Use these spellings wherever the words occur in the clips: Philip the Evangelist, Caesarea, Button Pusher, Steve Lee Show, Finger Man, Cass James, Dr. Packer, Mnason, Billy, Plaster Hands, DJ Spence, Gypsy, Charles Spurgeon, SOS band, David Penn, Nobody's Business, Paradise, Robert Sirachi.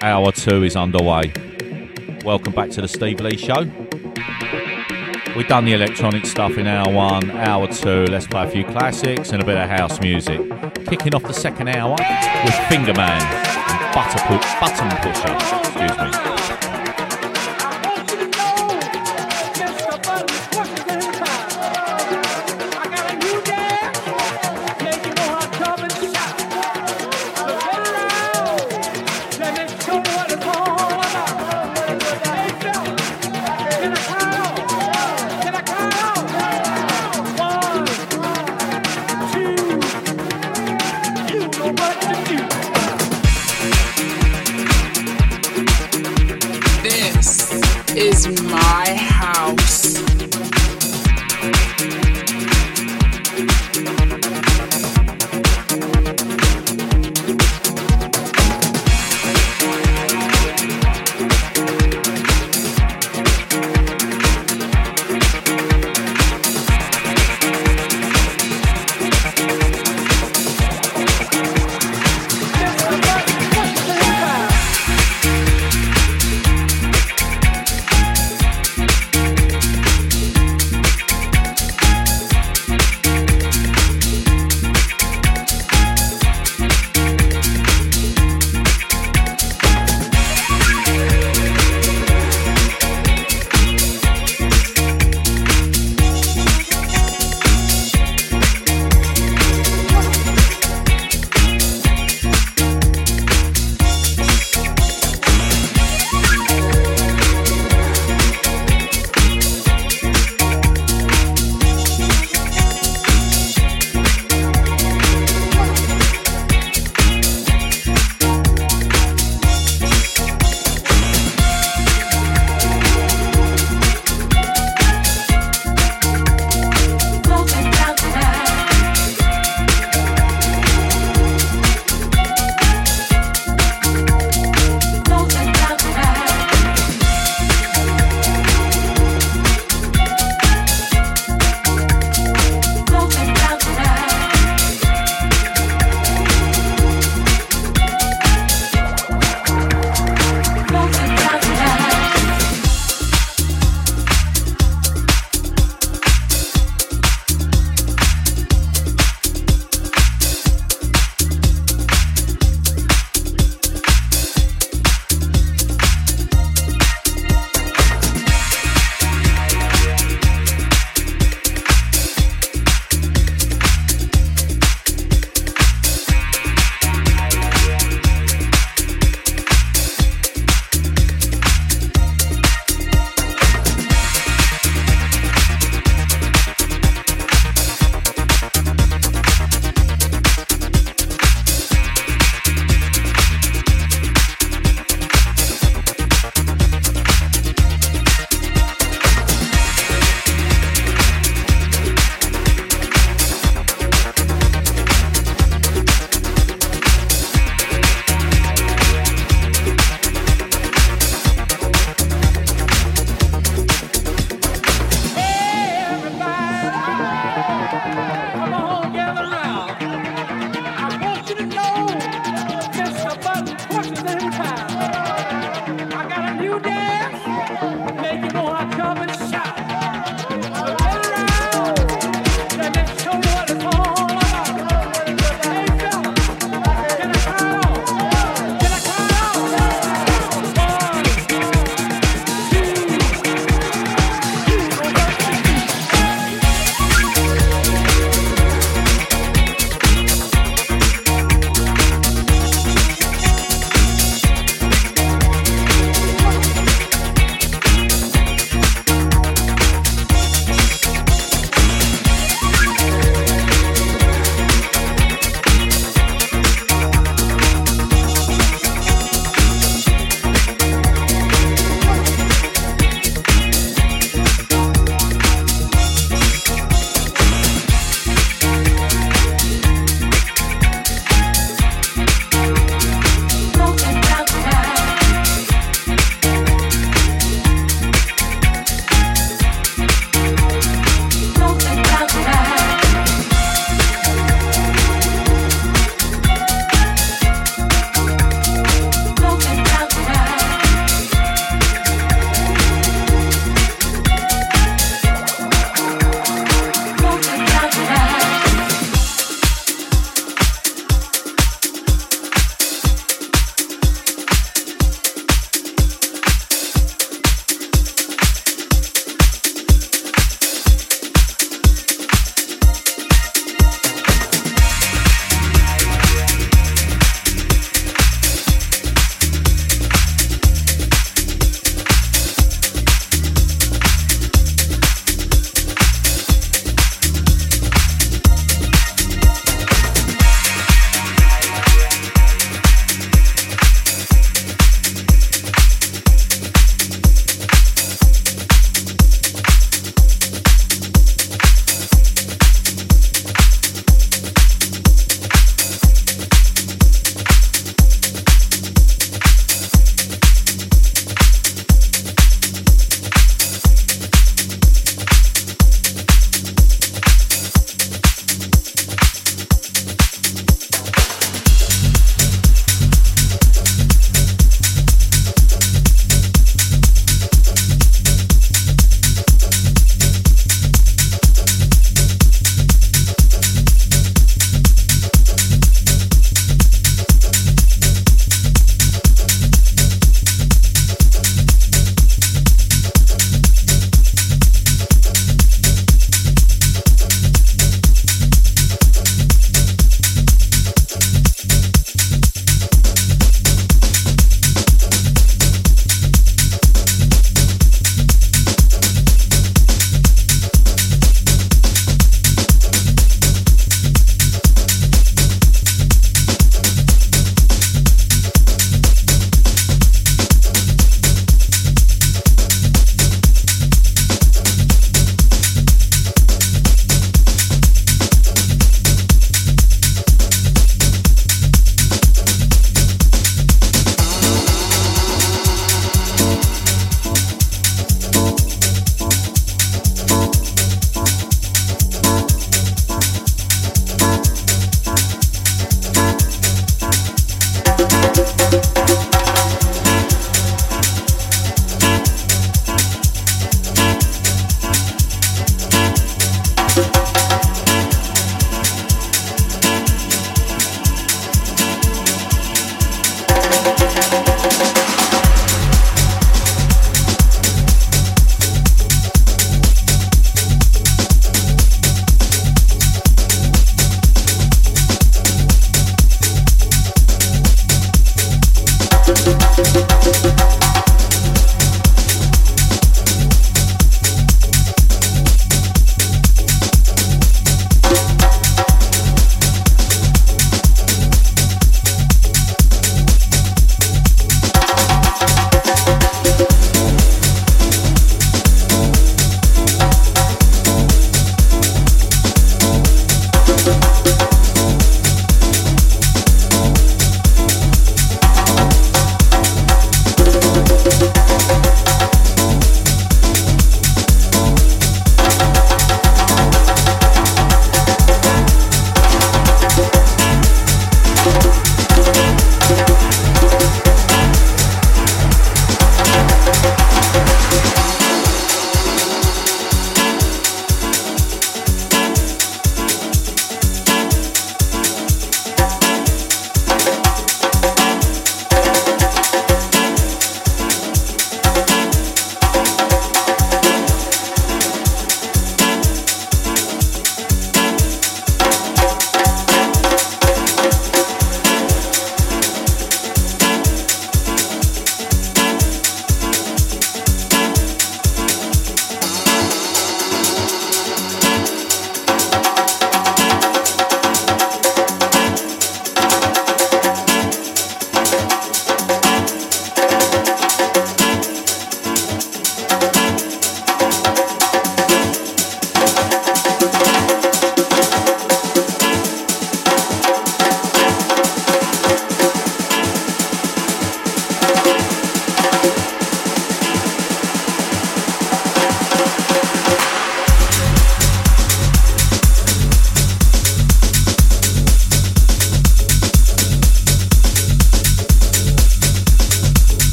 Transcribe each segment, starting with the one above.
Hour 2 is underway. Welcome back to the Steve Lee Show. We've done the electronic stuff in Hour 1, Hour 2. Let's play a few classics and a bit of house music. Kicking off the second hour with Finger Man and Button Pusher. Excuse me.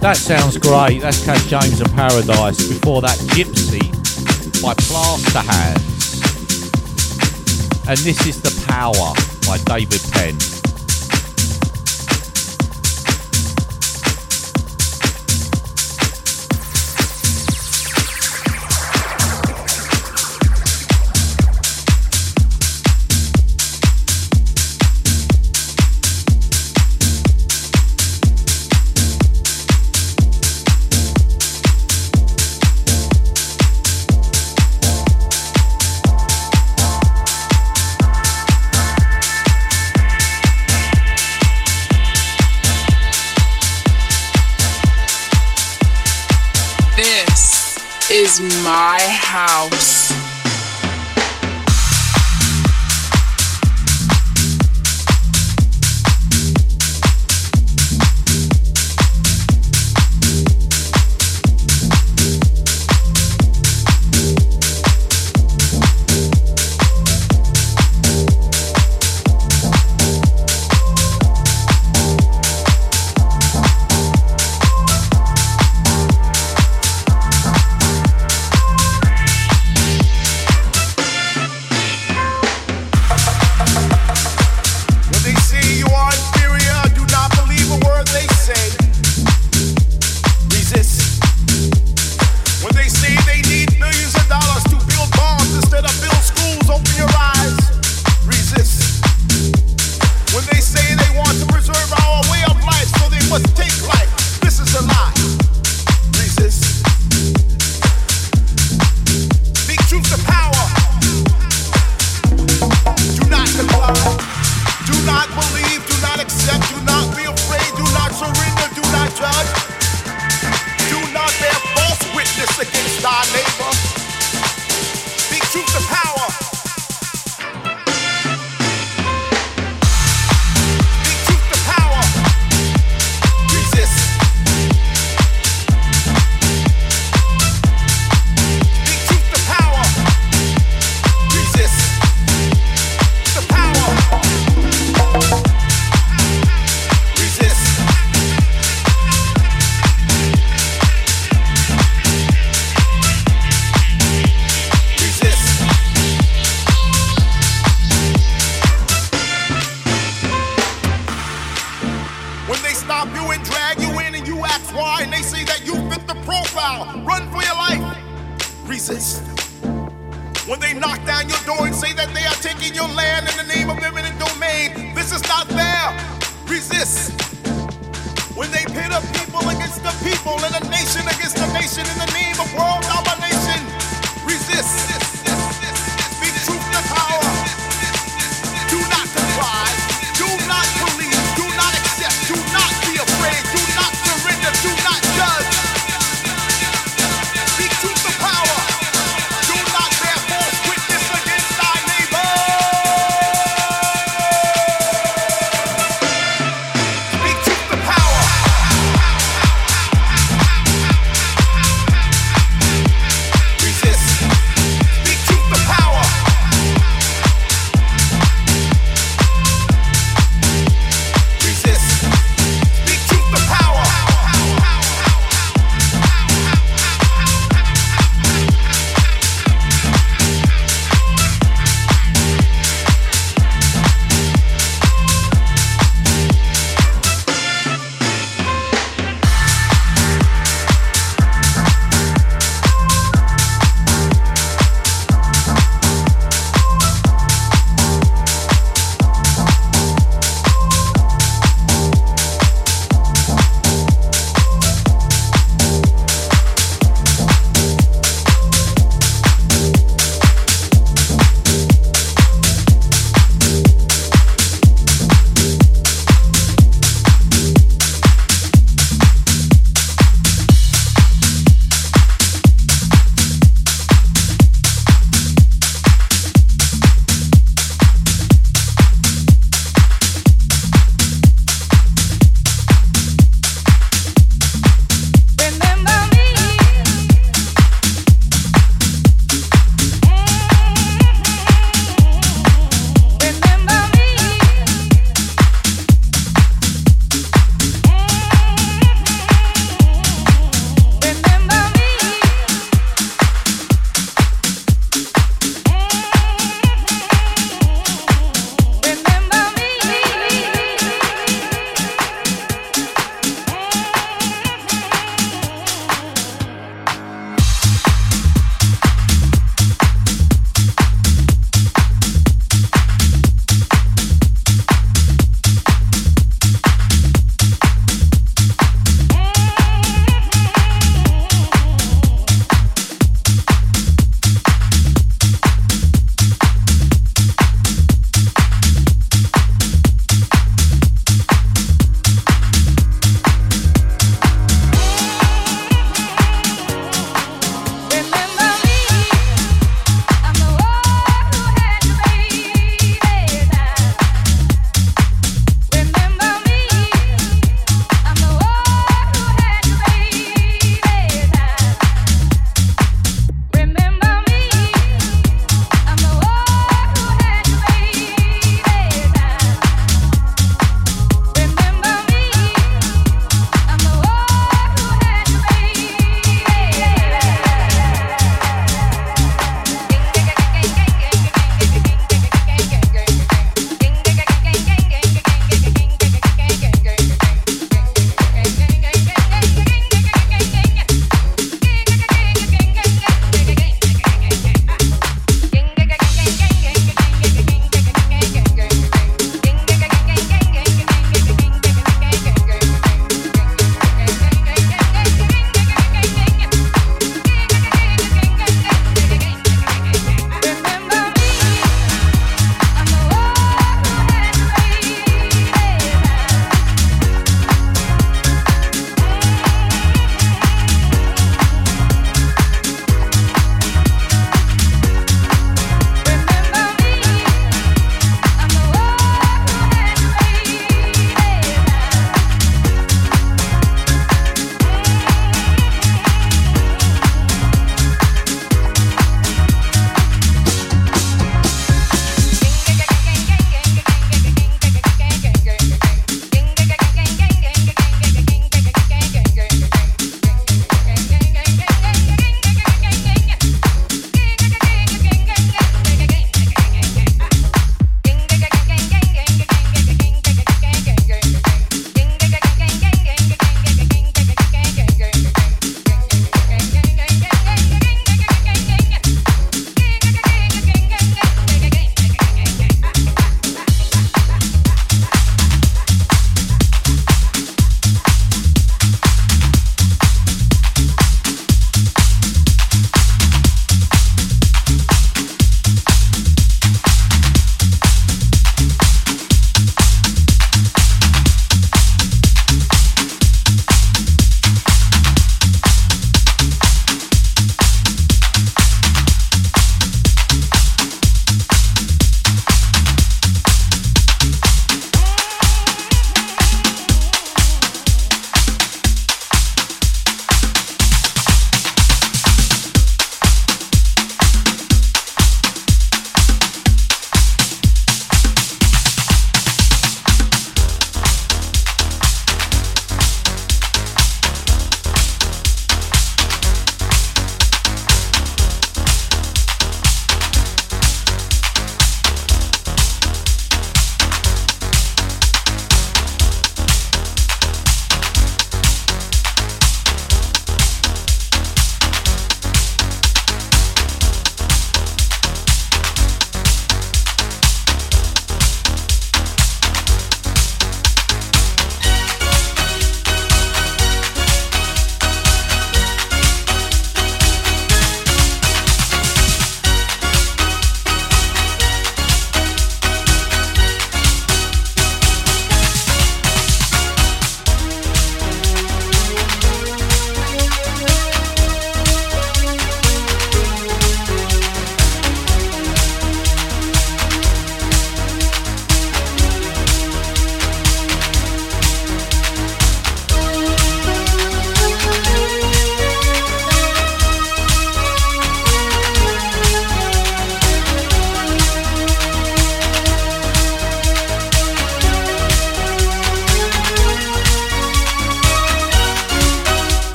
That sounds great. That's Cass James and Paradise. Before that, Gypsy by Plaster Hands. And this is The Power by David Penn. My house.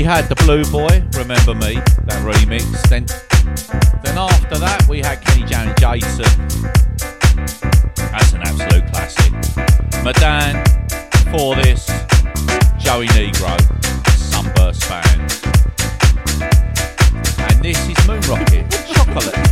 we had the Blue Boy, Remember Me, that remix. Then after that we had Kenny Jan and Jason. That's an absolute classic. Madan, For This, Joey Negro, Sunburst Fan. And this is Moon Rocket, Chocolate.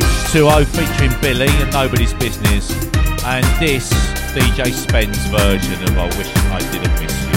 H2O featuring Billy and Nobody's Business, and this DJ Spence version of I Wish I Didn't Miss You.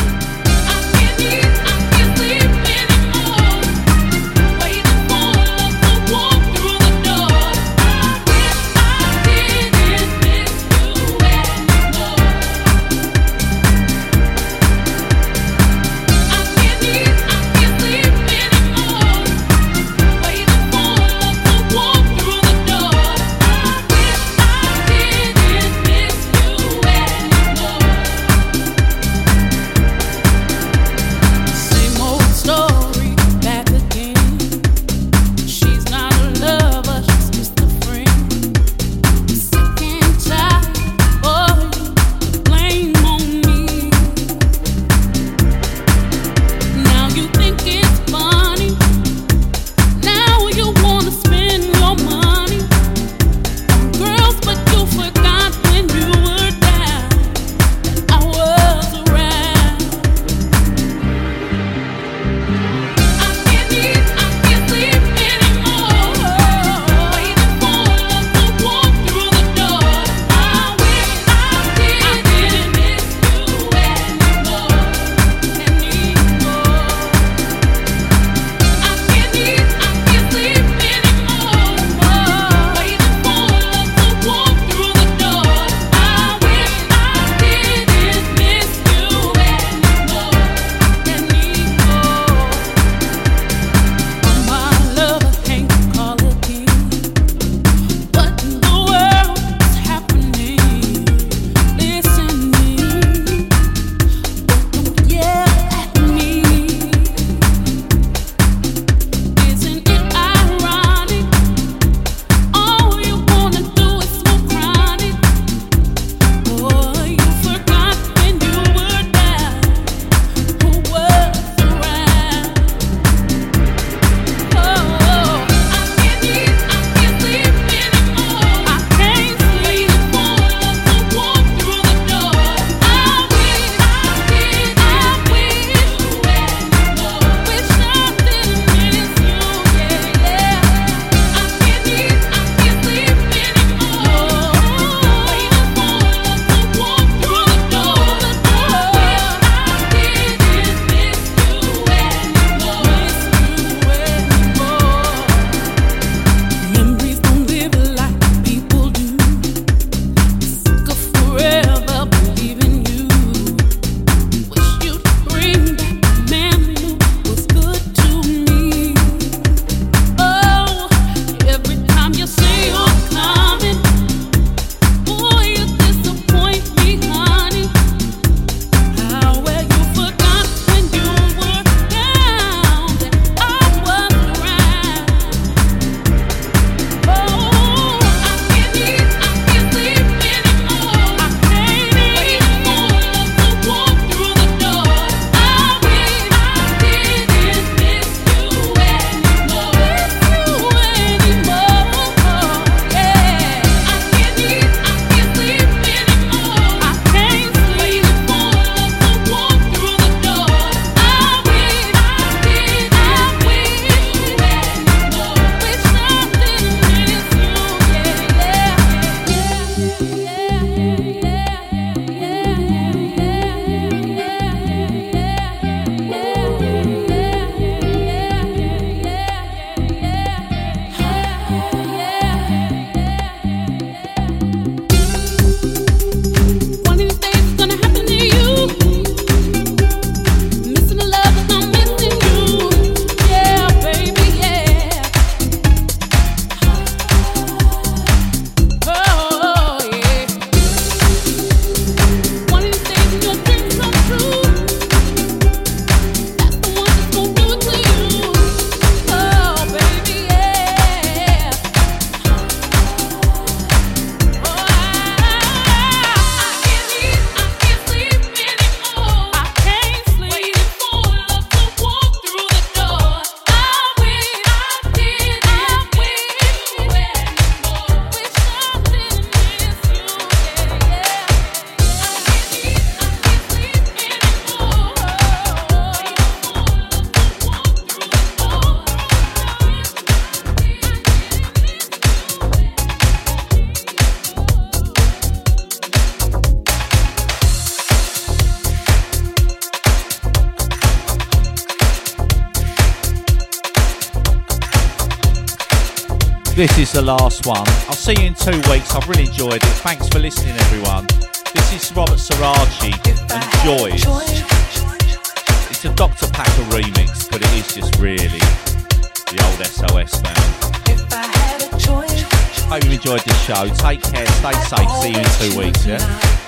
This is the last one. I'll see you in 2 weeks. I've really enjoyed it. Thanks for listening, everyone. This is Robert Sirachi and Joyce. It's a Dr. Packer remix, but it is just really the old SOS band. Hope you enjoyed this show. Take care, stay safe, see you in 2 weeks, yeah?